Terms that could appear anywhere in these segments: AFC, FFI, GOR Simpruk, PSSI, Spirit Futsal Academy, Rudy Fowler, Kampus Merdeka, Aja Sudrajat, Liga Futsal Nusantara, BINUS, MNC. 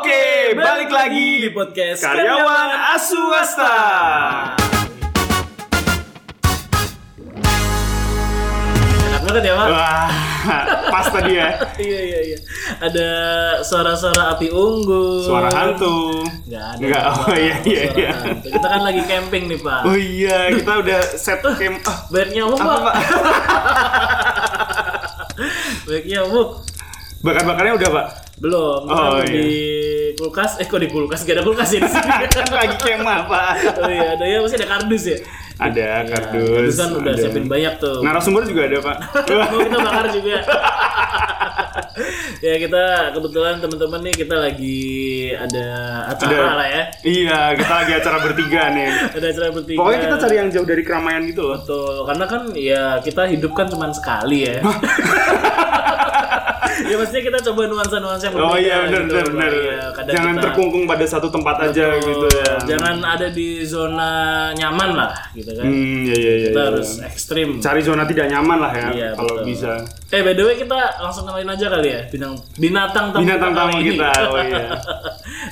Oke, balik lagi di podcast Karyawan Aswasta. Enak banget ya, Pak? Wah, pas tadi ya. Iya. Ada suara-suara api unggun. Suara hantu. Enggak ada. Oh iya. Kita kan lagi camping nih, Pak. Oh iya, kita udah set camp. Baiknya nyamuk, Pak. Baiknya nyamuk. Bakar-bakarnya udah, Pak? Belum. Oh, iya. Di kulkas. Kok di kulkas? Gak ada kulkas ya di sini. Lagi kemah, Pak. Oh iya, ada ya, mesti ada kardus ya. Ada kardus. Kan udah siapin banyak tuh. Narasumber juga ada, Pak. Mau kita bakar juga. Ya, kita kebetulan teman-teman nih kita lagi ada acara lah ya. Iya, kita lagi acara bertiga nih. Ada acara bertiga. Pokoknya kita cari yang jauh dari keramaian gitu loh. Betul. Karena kan ya kita hidup kan cuma sekali ya. Ya maksudnya kita coba nuansa-nuansa yang berbeda. Oh iya benar. Ya, jangan kita terkungkung pada satu tempat aja gitu ya. Jangan ada di zona nyaman lah gitu kan. Kita harus ekstrim. Cari zona tidak nyaman lah ya, iya, kalau bisa. By the way kita langsung kenalin aja kali ya binatang tamu kita. Oh iya.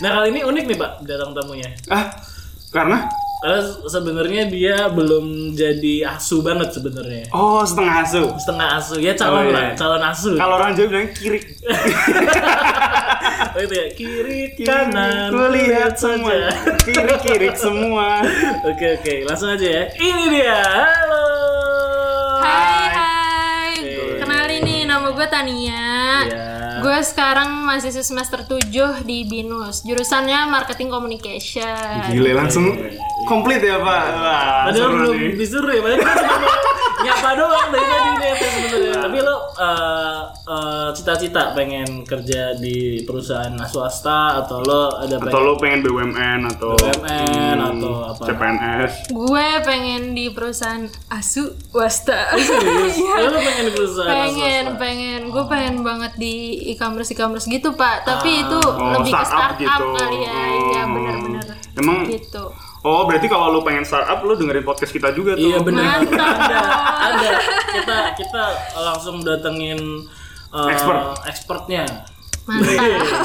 Nah kali ini unik nih Pak binatang tamunya. Karena sebenarnya dia belum jadi asu banget sebenarnya. Oh, setengah asu. Ya calon asu. Kalau orang Jawa bilang kiri. Oh itu ya, kiri kanan. Lihat saja. Kiri semua. Oke, langsung aja ya. Ini dia. Halo. Hai. Kenalin nih, nama gue Tania. Iya. Gue sekarang masih semester 7 di BINUS. Jurusannya Marketing Communication. Gile langsung komplit ya Pak. Padahal belum disuruh ya. Padahal cuma nyapa doang dari tadi sebenarnya. Tapi lo cita-cita pengen kerja di perusahaan swasta atau lo ada pengen? Atau lo pengen BUMN atau atau apa? CPNS. Gue pengen di perusahaan swasta. Lo pengen di perusahaan swasta? Pengen. Gue pengen banget di e-commerce gitu Pak. Tapi itu lebih ke startup gitu. Kali ya. Ya benar-benar. Emang gitu. Oh, berarti kalau lu pengen startup lu dengerin podcast kita juga tuh. Iya benar. Ada. Kita langsung datengin expertnya.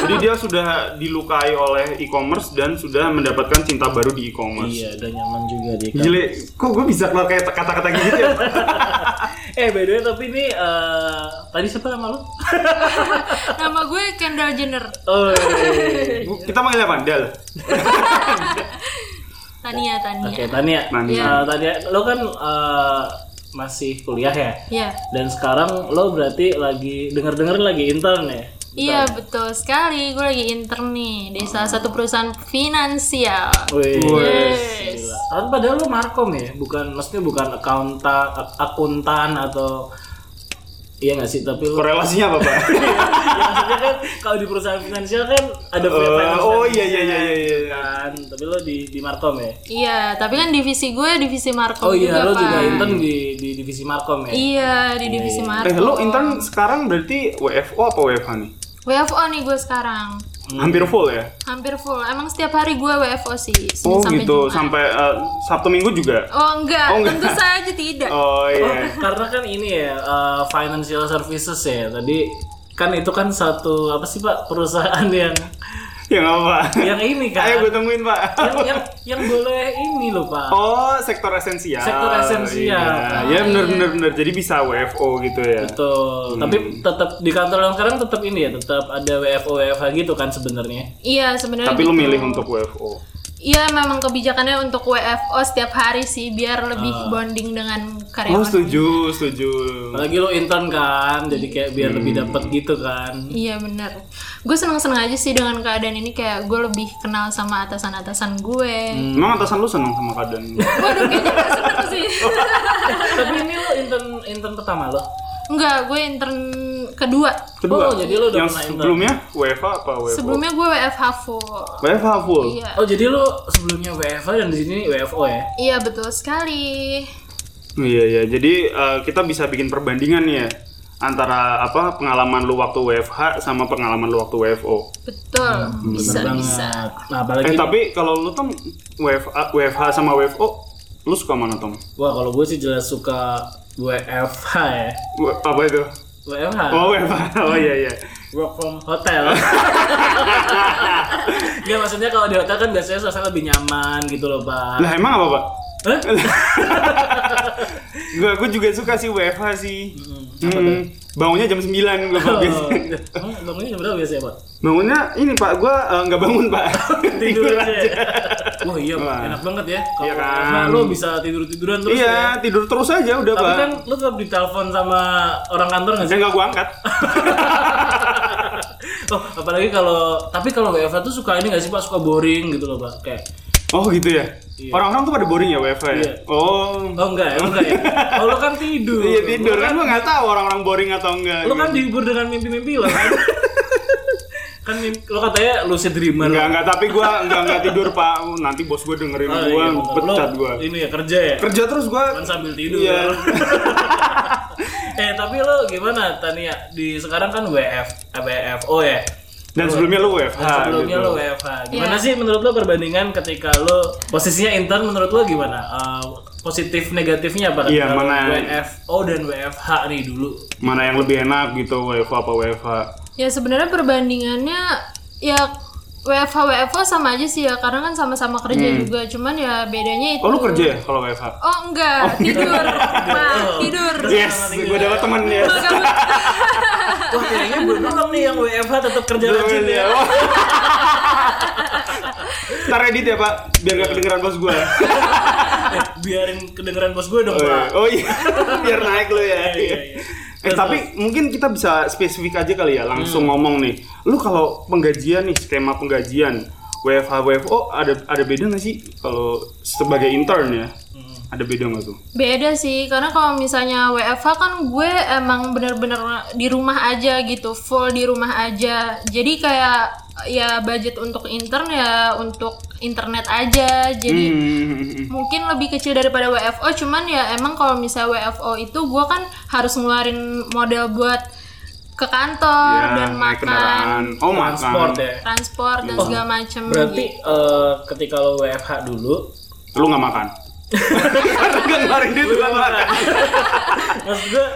Jadi dia sudah dilukai oleh e-commerce dan sudah mendapatkan cinta baru di e-commerce. Iya, dan nyaman juga di e-commerce. Gile, kok gue bisa keluar kayak kata-kata gitu ya? By the way, tapi ini tadi siapa nama lo? Nama gue Kendall Jenner. Oh, iya. Kita manggilnya Pandal. Tania. Oke, Tania. Yeah. Tania, lo kan masih kuliah ya? Iya. Yeah. Dan sekarang lo berarti lagi dengar-dengar lagi intern ya? Iya betul sekali, gue lagi intern nih di salah satu perusahaan finansial. Yes. Padahal lo markom ya, bukan akuntan atau iya nggak sih, tapi korelasinya apa Pak? Maksudnya kan kalau di perusahaan finansial kan ada finance. Oh iya. Kan, tapi lo di markom ya? Iya, tapi kan divisi gue divisi markom. Oh iya, lo juga intern di divisi markom ya? Iya, di divisi markom. Lo intern sekarang berarti WFO apa WFH nih? WFO nih gue sekarang. Hampir full ya? Hampir full. Emang setiap hari gue WFO sih. Oh gitu, sampai Sabtu Minggu juga? Oh enggak. Tentu saja tidak. Oh iya. Karena kan ini ya financial services ya. Tadi kan itu kan satu apa sih Pak perusahaan yang apa? Yang ini kan. Ayo gue temuin Pak. Yang boleh ini loh Pak. Oh, sektor esensial. Iya. Ya benar. Jadi bisa WFO gitu ya. Betul. Tapi tetap di kantor yang sekarang tetap ini ya, tetap ada WFO WFH gitu kan sebenarnya. Iya, sebenarnya. Tapi lu milih untuk WFO. Iya, memang kebijakannya untuk WFO setiap hari sih biar lebih bonding dengan karyawan. Oh, setuju. Apalagi lo intern kan, jadi kayak biar lebih dapat gitu kan. Iya, benar. Gue seneng aja sih dengan keadaan ini, kayak gue lebih kenal sama atasan-atasan gue. Emang atasan lo seneng sama keadaan ini? Waduh, kayaknya gak seneng sih. Tapi ini lo intern pertama lo? Enggak, gue intern kedua. Oh, jadi lo udah pernah intern. Sebelumnya WFH apa WFO? Sebelumnya gue WFH full. Iya. Oh, jadi lo sebelumnya WFH dan di sini WFO ya? Iya, betul sekali. Iya. Jadi kita bisa bikin perbandingan ya antara pengalaman lu waktu WFH sama pengalaman lu waktu WFO. Betul. Bisa. Nah, tapi kalau lu tuh WFH sama WFO, lu suka mana, Tom? Wah, kalau gue sih jelas suka WFH ya. Apa itu? WFH. Oh iya. Work from hotel. Nggak, maksudnya kalau di hotel kan biasanya suasana lebih nyaman gitu loh, Pak. Lah emang apa, Pak? Hah? Gue juga suka sih WFH sih. Bangunnya jam 9 gue biasanya. Bangunnya jam berapa biasanya, Pak? Bangunnya ini, Pak, gue nggak bangun, Pak. Tidur aja. Wah, iya, Pak. Enak banget ya. Kalau iya kan. Nah, lo bisa tidur-tiduran terus. Iya, ya? Tidur terus aja udah, Pak. Tapi kan lo tetap ditelepon sama orang kantor nggak sih? Nggak, gue angkat. Oh, apalagi kalau WFH tuh suka ini nggak sih, Pak? Suka boring gitu loh, Pak. Kayak oh gitu ya? Iya. Orang-orang tuh pada boring ya WFH ya? Iya. Oh enggak ya? Oh lo kan tidur. Iya tidur, kan gue gak tahu orang-orang boring atau enggak. Lo gitu. Kan dihibur dengan mimpi-mimpi lo kan? Kan lo katanya lucid dreamer. Enggak, tapi gue enggak tidur, Pak. Nanti bos gue dengerin gue, pecat gue. Ini ya kerja ya? Kerja terus gue. Kan sambil tidur. Iya. Tapi lo gimana Tania? Di sekarang kan WFO ya? Dan sebelumnya lo WFH. Gimana sih menurut lo perbandingan ketika lo posisinya intern, menurut lo gimana? Positif negatifnya apa? Iya, mana WFO dan WFH nih dulu. Mana yang lebih enak gitu, WFO apa WFH? Ya sebenarnya perbandingannya ya WFH sama aja sih ya, karena kan sama-sama kerja juga. Cuman ya bedanya itu. Oh, lo kerja ya kalau WFH? Oh, enggak. Tidur. Nah, tidur. Yes, gue dapat teman ya. Wah, kayaknya beruntung nih yang WFH tetap kerja rajin ya. Ntar edit ya, Pak, biar gak kedengeran bos gue. Biarin kedengeran bos gue dong, Pak. Oh iya, biar naik lo ya. Tapi mungkin kita bisa spesifik aja kali ya, langsung ngomong nih. Lu kalau penggajian nih, skema penggajian WFH, WFO ada beda gak sih kalau sebagai intern ya? Ada beda nggak tuh? Beda sih, karena kalau misalnya WFH kan gue emang bener-bener di rumah aja gitu, full di rumah aja. Jadi kayak ya budget untuk intern ya untuk internet aja. Jadi mungkin lebih kecil daripada WFO. Cuman ya emang kalau misalnya WFO itu gue kan harus ngeluarin modal buat ke kantor ya, dan makan, transport ya, transport dan segala macem. Berarti gitu. Ketika lo WFH dulu, lo nggak makan? Enggak ngeluarin duit juga makan. Maksud gue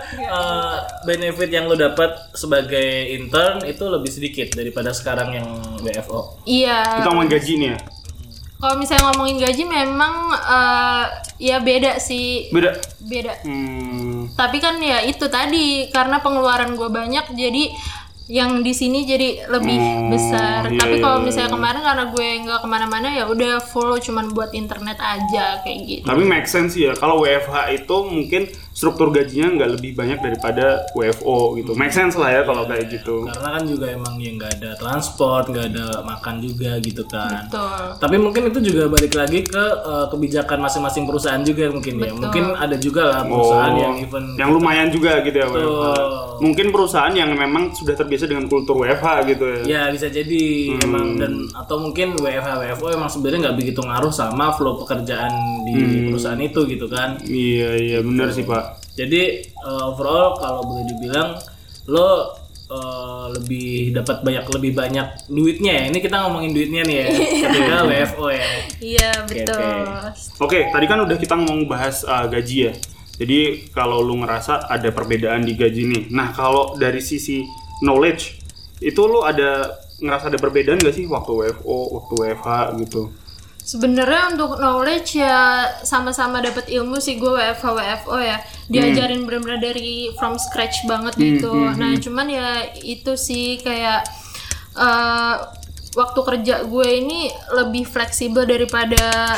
benefit yang lo dapat sebagai intern itu lebih sedikit daripada sekarang yang WFO. Iya. Kita ngomongin gaji nih ya. Kalau misalnya ngomongin gaji memang ya beda sih. Beda. Tapi kan ya itu tadi, karena pengeluaran gue banyak jadi yang di sini jadi lebih besar. Iya, tapi kalau misalnya kemarin karena gue nggak kemana-mana ya udah full cuman buat internet aja kayak gitu. Tapi make sense ya kalau WFH itu mungkin struktur gajinya nggak lebih banyak daripada WFO gitu. Make sense lah ya kalau kayak gitu. Karena kan juga emang ya nggak ada transport, nggak ada makan juga gitu kan. Betul. Tapi mungkin itu juga balik lagi ke kebijakan masing-masing perusahaan juga mungkin. Betul. Ya. Mungkin ada juga lah perusahaan yang even yang lumayan juga gitu ya. Mungkin perusahaan yang memang sudah terbiasa dengan kultur WFH gitu ya. Ya bisa jadi emang, dan atau mungkin WFO emang sebenarnya nggak begitu ngaruh sama flow pekerjaan di perusahaan itu gitu kan. Iya benar sih, Pak. Jadi overall kalau boleh dibilang lo lebih dapat lebih banyak duitnya ya. Ini kita ngomongin duitnya nih ya. Ketika WFO ya. Iya betul. Oke, tadi kan udah kita ngomong bahas gaji ya. Jadi kalau lu ngerasa ada perbedaan di gaji nih. Nah, kalau dari sisi knowledge itu lu ngerasa ada perbedaan gak sih waktu WFO, waktu WFH gitu? Sebenarnya untuk knowledge ya sama-sama dapat ilmu sih gue WFH WFO ya. Diajarin benar-benar dari from scratch banget gitu. Nah, cuman ya itu sih kayak waktu kerja gue ini lebih fleksibel daripada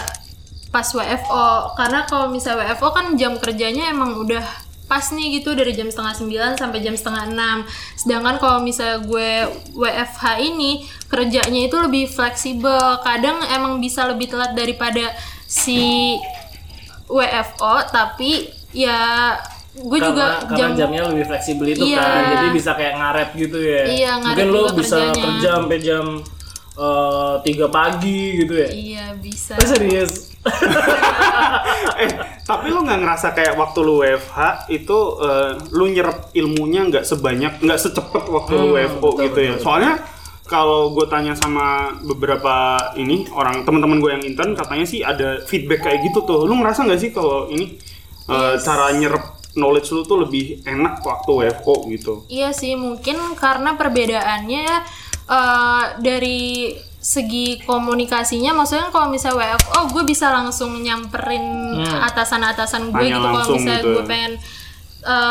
pas WFO. Karena kalau misalnya WFO kan jam kerjanya emang udah pas nih gitu, dari jam 8:30 sampai jam 5:30. Sedangkan kalau misalnya gue WFH ini kerjanya itu lebih fleksibel. Kadang emang bisa lebih telat daripada si WFO, tapi ya gue juga karena jamnya lebih fleksibel itu kan. Jadi bisa kayak ngaret gitu ya. Iya, ngaret. Mungkin lo bisa kerja sampai jam 3 pagi gitu ya. Iya, bisa. Oh, serius? Tapi lu nggak ngerasa kayak waktu lu WFH itu lu nyerap ilmunya nggak secepat waktu lu WFO gitu ya? Soalnya kalau gue tanya sama beberapa teman-teman gue yang intern, katanya sih ada feedback kayak gitu tuh. Lu ngerasa nggak sih kalau ini cara nyerap knowledge lu tuh lebih enak waktu WFO gitu? Iya sih, mungkin karena perbedaannya dari segi komunikasinya, maksudnya kalau misalnya WFO gue bisa langsung nyamperin atasan-atasan gue gitu kalau misalnya gitu. Gue pengen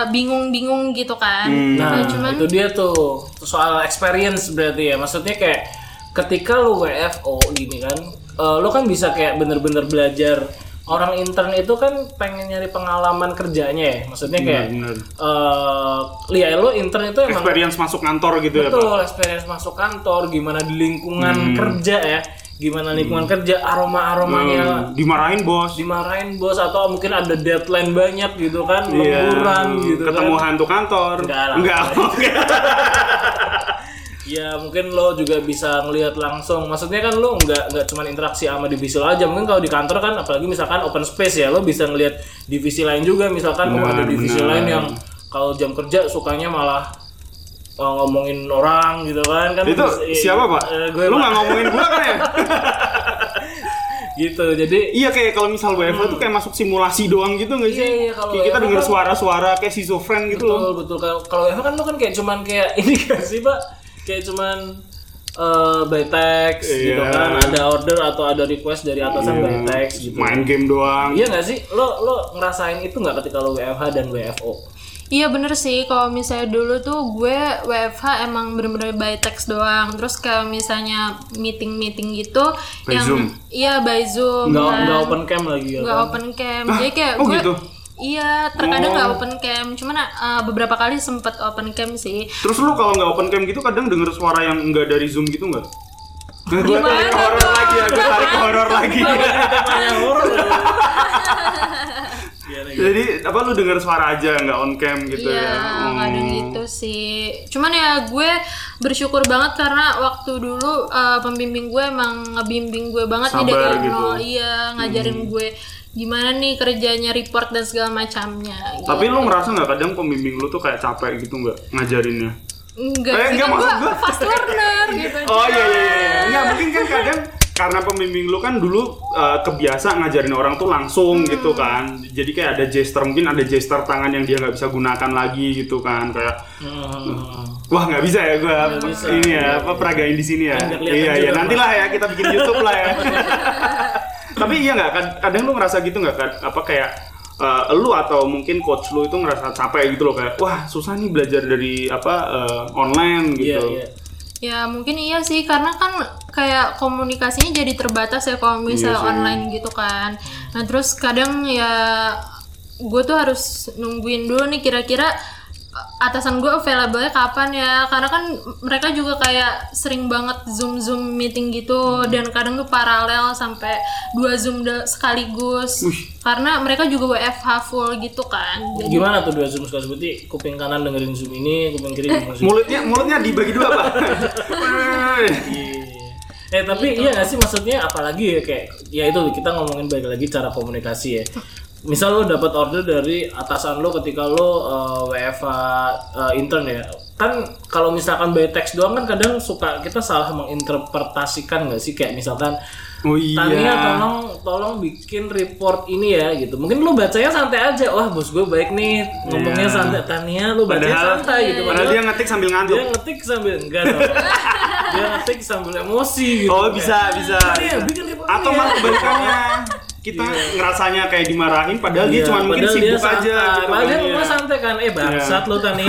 bingung-bingung gitu kan. Nah cuman, itu dia tuh soal experience berarti ya, maksudnya kayak ketika lu WFO gini kan, lu kan bisa kayak bener-bener belajar. Orang intern itu kan pengen nyari pengalaman kerjanya ya, maksudnya kayak lihat lo intern itu emang experience masuk kantor gitu. Betul, ya, experience masuk kantor, gimana di lingkungan kerja ya, gimana lingkungan kerja, aroma-aromanya, dimarahin bos atau mungkin ada deadline banyak gitu kan, lemburan gitu, ketemu kan hantu kantor, enggak. Ya mungkin lo juga bisa ngelihat langsung, maksudnya kan lo nggak cuma interaksi sama divisi lo aja, mungkin kalau di kantor kan apalagi misalkan open space ya, lo bisa ngelihat divisi lain juga, misalkan ada divisi lain yang kalau jam kerja sukanya malah ngomongin orang gitu kan itu bisa, siapa pak? Lo nggak ngomongin gua kan ya? Gitu, jadi iya kayak kalau misal WFO tuh kayak masuk simulasi doang gitu nggak sih? Iya, kayak kita denger kan suara-suara kayak schizofren gitu loh. Betul. Kalau WFO kan lo kan kayak cuman kayak ini kan sih pak? Kayak cuman by text gitu kan, ada order atau ada request dari atasan by text gitu. Main game doang. Iya nggak sih? Lo ngerasain itu nggak ketika lo WFH dan WFO? Iya bener sih. Kalau misalnya dulu tuh gue WFH emang bener-bener by text doang. Terus kalau misalnya meeting gitu, by yang Zoom. Iya by Zoom. Nggak open cam lagi ya? Nggak open cam. Jadi kayak gue. Gitu? Iya, terkadang nggak open cam, cuman beberapa kali sempet open cam sih. Terus lu kalau nggak open cam gitu kadang denger suara yang nggak dari Zoom gitu nggak? Gue tarik horor lagi, Jadi apa lu denger suara aja nggak on cam gitu ya? Iya, kadang gitu sih. Cuman ya gue bersyukur banget karena waktu dulu pembimbing gue emang ngebimbing gue banget nih dari nol, iya ngajarin gue gimana nih kerjanya report dan segala macamnya. Tapi gitu. Lu ngerasa nggak kadang pembimbing lu tuh kayak capek gitu nggak ngajarinnya? Enggak maksud gue fast learner gitu. Oh iya. Nggak mungkin kan kadang karena pembimbing lu kan dulu kebiasa ngajarin orang tuh langsung gitu kan. Jadi kayak ada gesture, mungkin ada gesture tangan yang dia nggak bisa gunakan lagi gitu kan kayak. Wah nggak bisa ya gue ini ya apa peragain di sini ya. Iya nantilah ya kita bikin YouTube lah ya. Tapi iya nggak kadang lu ngerasa gitu nggak kan apa kayak lu atau mungkin coach lu itu ngerasa capek gitu loh kayak wah susah nih belajar dari apa online gitu. Yeah. Ya mungkin iya sih karena kan kayak komunikasinya jadi terbatas ya kalau misalnya online gitu kan. Nah terus kadang ya gue tuh harus nungguin dulu nih kira-kira atasan gue available-nya kapan ya, karena kan mereka juga kayak sering banget zoom meeting gitu dan kadang tuh paralel sampai 2 zoom sekaligus. Karena mereka juga WFH full gitu kan. Jadi, gimana tuh 2 zoom sekaligus? Berarti kuping kanan dengerin zoom ini, kuping kiri dengerin zoom. Mulutnya dibagi dua pak. Tapi gitu. Iya nggak sih maksudnya apalagi ya kayak ya itu kita ngomongin balik lagi cara komunikasi ya. Misal lo dapat order dari atasan lo ketika lo WFH intern ya, kan kalau misalkan by text doang kan kadang suka kita salah menginterpretasikan nggak sih kayak misalkan Tania tolong bikin report ini ya gitu, mungkin lo bacanya santai aja, wah bos gue baik nih ngomongnya santai, Tania lo bacanya santai gitu, padahal dia ngetik sambil ngantuk, dia ngetik sambil emosi gitu. Bisa Tania, bikin report atau malah kebalikannya kita ngerasanya kayak dimarahin padahal dia cuma mungkin sibuk aja gitu. Padahal cuma santai kan, bangsat lo Tani.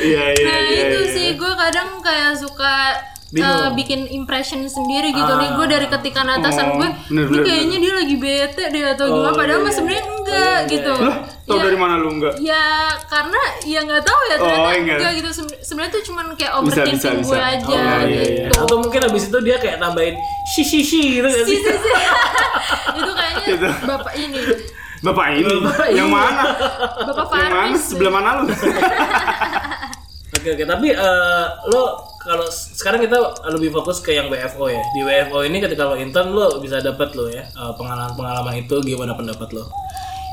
Itu sih gue kadang kayak suka bikin impression sendiri gitu nih gue dari ketikan atasan gue ini kayaknya dia lagi bete deh atau gimana padahal mah sebenarnya enggak gitu. Loh, tau dari mana lu enggak? Ya karena ya enggak tahu ya ternyata enggak gitu. Sebenarnya tuh cuman kayak overthinking gue aja gitu. Atau mungkin abis itu dia kayak tambahin shi gitu enggak sih? Itu kayaknya gitu. Bapak ini. Yang mana? Bapak Faris. Sebelah mana lu? Oke, tapi lo kalau sekarang kita lebih fokus ke yang WFO ya. Di WFO ini ketika lo intern lo bisa dapat lo ya pengalaman-pengalaman itu, gimana pendapat lo?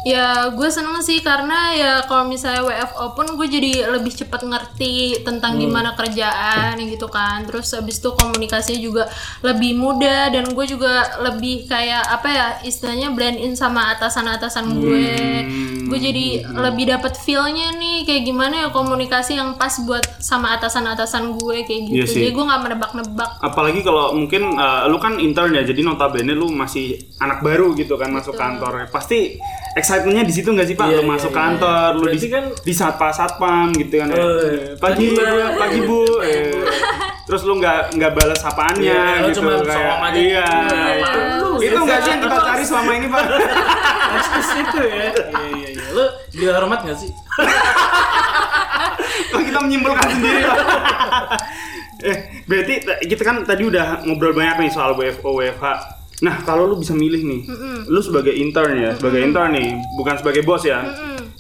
Ya gue seneng sih karena ya kalau misalnya WFO pun gue jadi lebih cepat ngerti tentang gimana kerjaan gitu kan. Terus abis itu komunikasinya juga lebih mudah dan gue juga lebih kayak apa ya istilahnya blend in sama atasan-atasan gue. Gue jadi lebih dapat feel-nya nih kayak gimana ya komunikasi yang pas buat sama atasan-atasan gue kayak gitu. Iya, jadi gue nggak menebak-nebak. Apalagi kalau mungkin lu kan intern ya, jadi notabene lu masih anak baru gitu kan. Betul. Masuk kantor. Pasti excitementnya di situ nggak sih Pak? Iya, lu masuk kantor, lu di kan di satpam gitu kan. Pagi Bu. Terus lu nggak balas sapaannya gitu kayak iya. Itu nggak sih yang kita cari selama ini Pak? Eksis itu ya. Iya. Lu gila hormat nggak sih? Kalau kita menyimpulkan sendiri lah. Berarti kita kan tadi udah ngobrol banyak nih soal WFO, WFH. Nah, kalau lu bisa milih nih, lu sebagai intern ya, sebagai intern nih, bukan sebagai bos ya.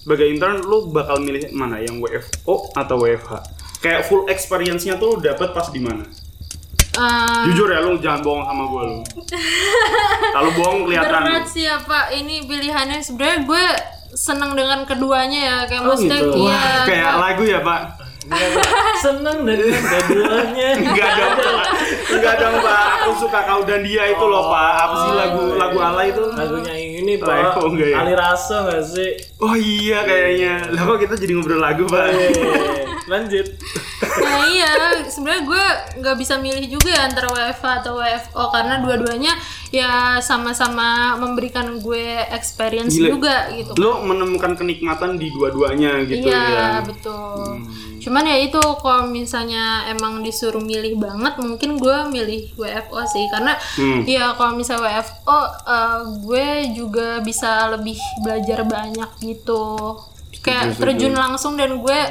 Sebagai intern lu bakal milih mana, yang WFO atau WFH? Kayak full experience-nya tuh dapat pas di mana? Jujur ya, lu jangan bohong sama gue lu. Kalau bohong kelihatan. Berat sih ya, Pak. Ini pilihannya sebenarnya gue seneng dengan keduanya ya, kayak maksudnya gitu. Wah, kayak lagu ya, Pak. Seneng dari keduanya. Enggak dong pak. Aku suka kau dan dia itu loh pak. Apa sih lagu ala itu? Lagunya ini pak. Ali Raso nggak sih? Oh iya kayaknya. Lah kok kita jadi ngobrol lagu pak? Lanjut. Nah iya, sebenarnya gue nggak bisa milih juga ya antara WFA atau WFO karena dua-duanya ya sama-sama memberikan gue experience juga gitu. Lo menemukan kenikmatan di dua-duanya gitu ya? Iya betul. Cuman ya itu kalau misalnya emang disuruh milih banget mungkin gue milih WFO sih karena ya kalau misalnya WFO gue juga bisa lebih belajar banyak gitu kayak terjun langsung dan gue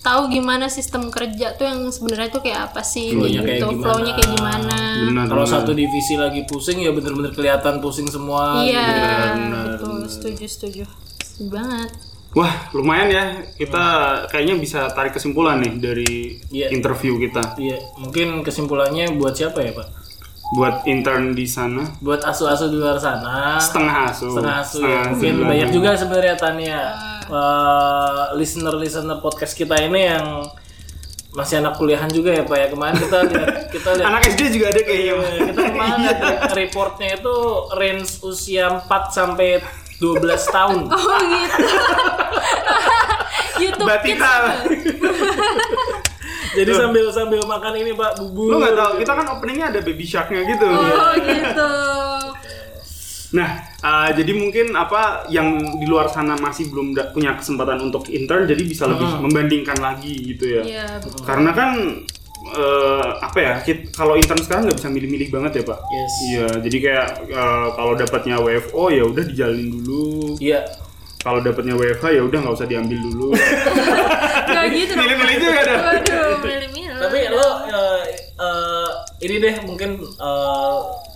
tahu gimana sistem kerja tuh yang sebenarnya tuh kayak apa sih gitu flow-nya kayak gimana. Kalau satu divisi lagi pusing ya bener-bener kelihatan pusing semua. Iya betul, setuju banget. Wah, lumayan ya. Kita kayaknya bisa tarik kesimpulan nih dari interview kita. Iya, mungkin kesimpulannya buat siapa ya, Pak? Buat intern di sana. Buat asu-asu di luar sana. Setengah asu. Ya. Mungkin banyak juga sebenarnya Tania. Listener podcast kita ini yang masih anak kuliahan juga ya Pak ya. Kemarin kita lihat anak SD juga ada kayaknya. Kita kemarin reportnya itu range usia 4 sampai 12 tahun. Oh gitu. YouTube Batita. Jadi sambil makan ini Pak bubur. Lu enggak tahu, kita kan openingnya ada baby shark-nya gitu. Oh gitu. Nah, jadi mungkin apa yang di luar sana masih belum punya kesempatan untuk intern jadi bisa lebih membandingkan lagi gitu ya. Iya, betul. Karena kan kalau intern sekarang nggak bisa milih-milih banget ya Pak. Yes. Iya, jadi kayak kalau dapatnya WFO ya udah dijalanin dulu. Iya. Kalau dapatnya WFH ya udah nggak usah diambil dulu. Nggak gitu. Milih-milih juga ada. Waduh, milih-milih. Tapi lo ini deh mungkin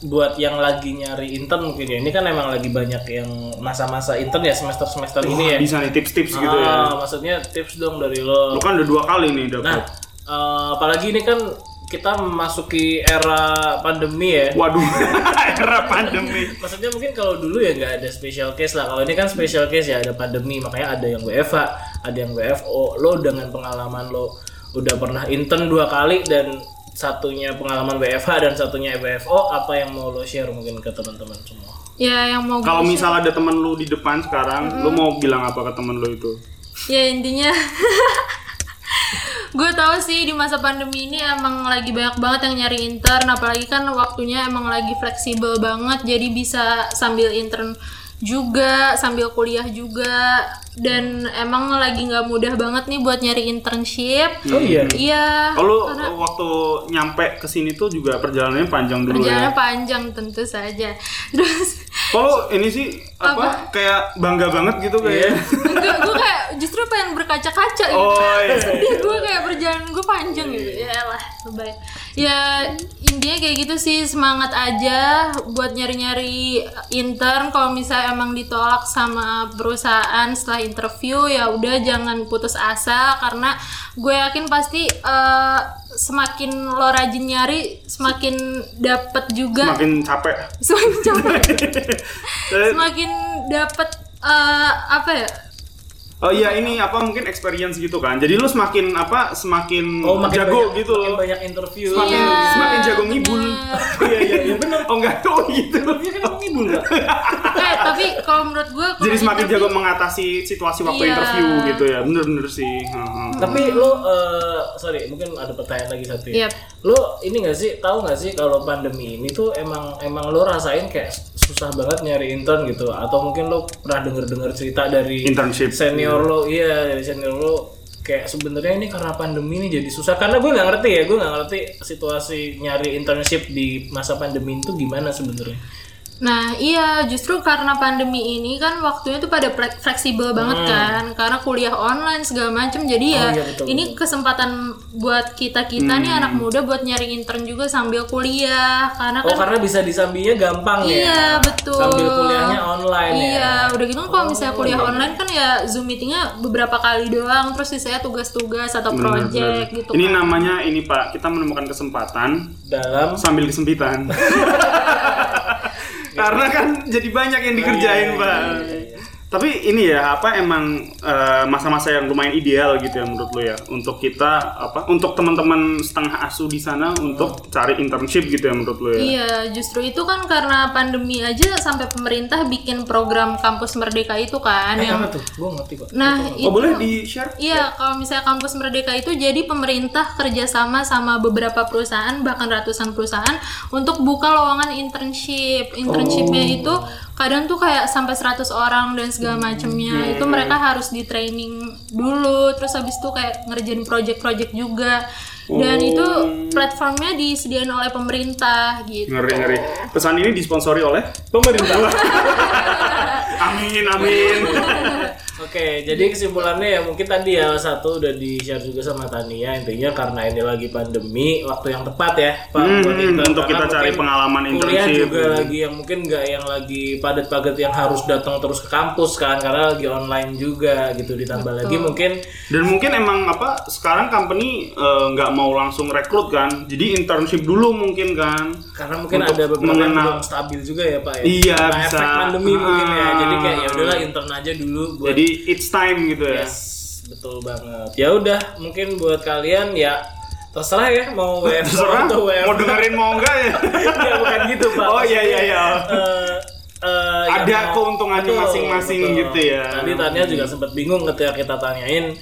buat yang lagi nyari intern mungkin ya. Ini kan emang lagi banyak yang masa-masa intern ya semester-semester ini ya. Bisa nih tips-tips gitu ya. Maksudnya tips dong dari lo. Lo kan udah 2 kali nih dapet. Nah, apalagi ini kan kita memasuki era pandemi ya. Waduh, era pandemi. Maksudnya mungkin kalau dulu ya nggak ada special case lah. Kalau ini kan special case ya ada pandemi, makanya ada yang WFH, ada yang WFO. Lo dengan pengalaman lo udah pernah intern 2 kali dan satunya pengalaman WFH dan satunya WFO. Apa yang mau lo share mungkin ke teman-teman semua? Ya yang mau. Kalau misal ada teman lo di depan sekarang, lo mau bilang apa ke teman lo itu? Ya intinya. Gue tahu sih di masa pandemi ini emang lagi banyak banget yang nyari intern, apalagi kan waktunya emang lagi fleksibel banget, jadi bisa sambil intern juga, sambil kuliah juga, dan emang lagi nggak mudah banget nih buat nyari internship. Oh iya. Iya. Kalau waktu nyampe kesini tuh juga perjalanannya panjang dulu. Perjalanannya ya? Panjang tentu saja. Terus. Kalau ini sih apa? Kayak bangga banget gitu kayaknya. Enggak, gue kayak justru pengen berkaca-kaca gitu. Oh iya. Sedih gue kayak perjalanan gue panjang gitu. Yaelah, lebay. Ya intinya kayak gitu sih, semangat aja buat nyari-nyari intern. Kalau misalnya emang ditolak sama perusahaan setelah interview ya udah jangan putus asa karena gue yakin pasti semakin lo rajin nyari, semakin dapet juga. Semakin dapet Oh iya, ini apa mungkin experience gitu kan. Jadi lu semakin apa semakin jago banyak, gitu loh. Semakin banyak interview. Semakin semakin jago ngibul. Iya iya ya, benar. Oh enggak tuh gitu. Dia kan mau ngibul enggak? Kayak tapi kalau menurut gue kalau jadi semakin interview, jago mengatasi situasi waktu interview gitu ya. Bener-bener sih. Tapi lu sorry, mungkin ada pertanyaan lagi satu. Yep. Lu ini enggak sih, tahu enggak sih kalau pandemi ini tuh emang lu rasain kayak susah banget nyari intern gitu, atau mungkin lu pernah denger-denger cerita dari internship senior lo, iya dari senior lo kayak sebenarnya ini karena pandemi ini jadi susah, karena gue nggak ngerti ya, gue nggak ngerti situasi nyari internship di masa pandemi itu gimana sebenarnya. Nah iya, justru karena pandemi ini kan waktunya tuh pada fleksibel banget kan, karena kuliah online segala macem, jadi ya iya, betul, ini betul. Kesempatan buat kita nih anak muda buat nyari intern juga sambil kuliah, karena kan karena bisa disambinya gampang ya. Iya betul. Sambil kuliahnya online iya, ya. Iya udah gitu kan kalau misalnya kuliah online kan ya Zoom meetingnya beberapa kali doang, terus sisanya tugas-tugas atau project gitu. Ini kan namanya ini Pak, kita menemukan kesempatan dalam sambil kesempitan. Karena kan jadi banyak yang dikerjain, Pak. Iya. Tapi ini ya, apa emang masa-masa yang lumayan ideal gitu ya menurut lo ya, untuk kita apa, untuk teman-teman setengah asuh di sana untuk cari internship gitu ya menurut lo ya? Iya, justru itu kan karena pandemi aja sampai pemerintah bikin program Kampus Merdeka itu kan yang apa tuh? Gua ngerti kok. Nah, itu boleh di-share? Iya, kalau misalnya Kampus Merdeka itu jadi pemerintah kerjasama sama beberapa perusahaan, bahkan ratusan perusahaan untuk buka lowongan internship. Internshipnya itu kadang tuh kayak sampai 100 orang dan segala macemnya. Itu mereka harus di training dulu, terus habis itu kayak ngerjain project-project juga. Dan itu platformnya disediain oleh pemerintah gitu. Ngeri-ngeri. Pesan ini disponsori oleh pemerintah. Amin, amin. Oke, jadi kesimpulannya ya mungkin tadi ya satu udah di-share juga sama Tania, intinya karena ini lagi pandemi, waktu yang tepat ya Pak buat intern, untuk kita cari pengalaman internship. Kuliah juga lagi yang mungkin nggak yang lagi padat-padat yang harus datang terus ke kampus kan, karena lagi online juga gitu, ditambah lagi mungkin. Dan mungkin emang apa sekarang company nggak mau langsung rekrut kan, jadi internship dulu mungkin kan. Karena mungkin untuk ada beberapa yang belum stabil juga ya Pak ya. Iya nah, bisa. Efek pandemi mungkin ya, jadi kayak ya udahlah intern aja dulu. Buat it's time gitu ya. Yes, betul banget. Ya udah, mungkin buat kalian ya terserah ya mau WFH atau WFH. Mau dengerin mau enggak ya? Ya bukan gitu, Pak. Oh iya iya iya. Ada keuntungannya masing-masing gitu ya. Tadi Tania juga sempat bingung ketika kita tanyain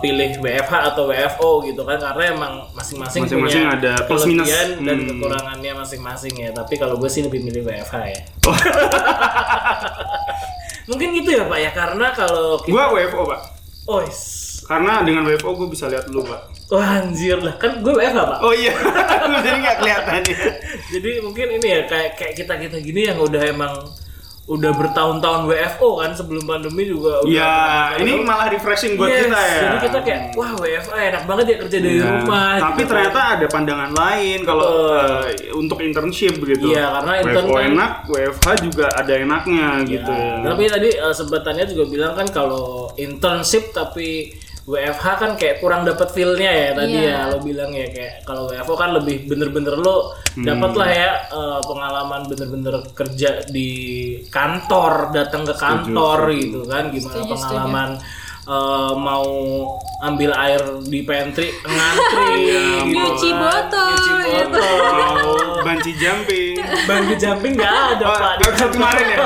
pilih WFH atau WFO gitu kan, karena emang masing-masing punya ada plus minus dan kekurangannya masing-masing ya. Tapi kalau gue sih lebih milih WFH ya. Oh. Mungkin gitu ya Pak ya, karena kalau kita gua WFO Pak. Oh yes. Karena dengan WFO gua bisa lihat lu Pak. Oh anjir lah, kan gua WFO Pak. Oh iya. Jadi nggak kelihatan ya. Jadi mungkin ini ya kayak kita gini yang udah emang udah bertahun-tahun WFO kan sebelum pandemi juga udah. Iya, ini malah refreshing buat kita ya. Jadi kita kayak wah WFA enak banget ya kerja dari rumah. Tapi gitu, ternyata kan ada pandangan lain kalau untuk internship gitu. Iya, karena intern WFO enak, WFH juga ada enaknya gitu ya. Tapi tadi sebutannya juga bilang kan kalau internship tapi WFH kan kayak kurang dapat feel-nya ya tadi ya lo bilang ya, kayak kalau WFO kan lebih bener-bener lo dapat lah ya pengalaman bener-bener kerja di kantor, datang ke kantor gitu kan, gimana pengalaman mau ambil air di pantry, ngantri, nyuci botol, banci jumping nggak ada Pak. Episode kemarin ya.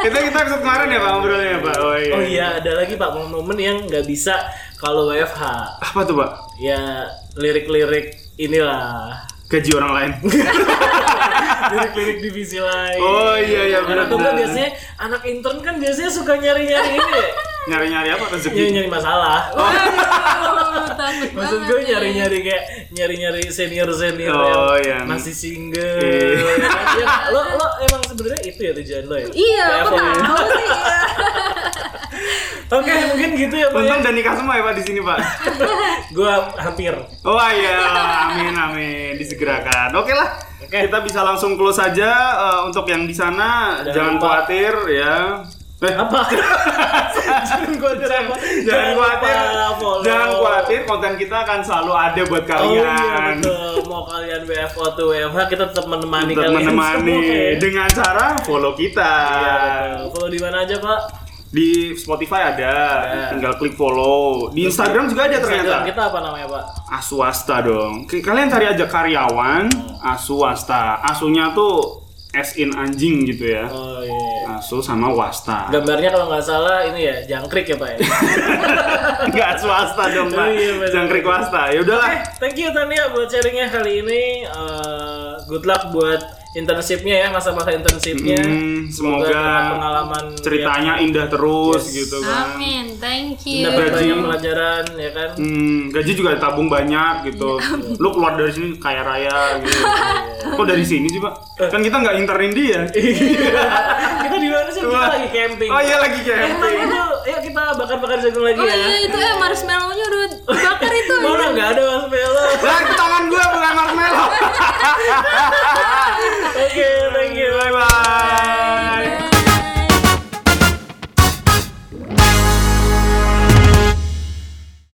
Kita episode kemarin ya Pak ngobrolnya Pak. Oh iya. Oh iya, ada lagi Pak momen yang nggak bisa kalau WFH. Apa tuh Pak? Ya lirik-lirik inilah. Gaji orang lain. Lirik-lirik divisi lain. Oh iya iya benar. Karena biasanya anak intern kan biasanya suka nyari-nyari ini ya. Nyari-nyari apa rezeki? Nyari masalah. Oh. Maksud gue nyari-nyari kayak nyari-nyari senior yang masih single. Lo emang sebenarnya itu ya tujuan lo ya? Iya, benar. Oke, mungkin gitu ya Pak. Untung udah nikah semua ya Pak di sini Pak. Gue hampir. Oh iya, amin disegerakan. Oke lah. Kita bisa langsung close saja untuk yang di sana jangan khawatir ya. Apa? Jangan khawatir, konten kita akan selalu ada buat kalian. Oh, iya, mau kalian WFO atau WFH, kita tetap menemani kalian semua. Dengan cara follow kita. Iya, follow di mana aja Pak? Di Spotify ada. Tinggal klik follow. Di Instagram juga ada ternyata. Instagram kita apa namanya, Pak? Aswasta dong. Kalian cari aja karyawan Aswasta. Asunya tuh as in anjing gitu ya. Oh iya. Asu sama wasta. Gambarnya kalau nggak salah ini ya jangkrik ya, Pak ya. Enggak Aswasta dong, Pak. Iya, jangkrik wasta. Ya udahlah. Okay, thank you Tania buat sharingnya kali ini. Good luck buat internshipnya ya, masa-masa internshipnya. Semoga pengalaman ceritanya ya, indah terus gitu kan. Amin, thank you. Dapat banyak pelajaran ya kan. Gaji juga ditabung banyak gitu. Lu keluar dari sini kaya raya gitu. Kok dari sini sih, Pak? Kan kita enggak internin dia. Kita di mana sih? Kita lagi camping. Oh iya, lagi camping. Itu ayo kita bakar-bakar jagung lagi ya. Iya, itu marshmallow-nya udah bakar itu. Mana enggak ada marshmallow. Lah, tangan gua bukan marshmallow. Oke.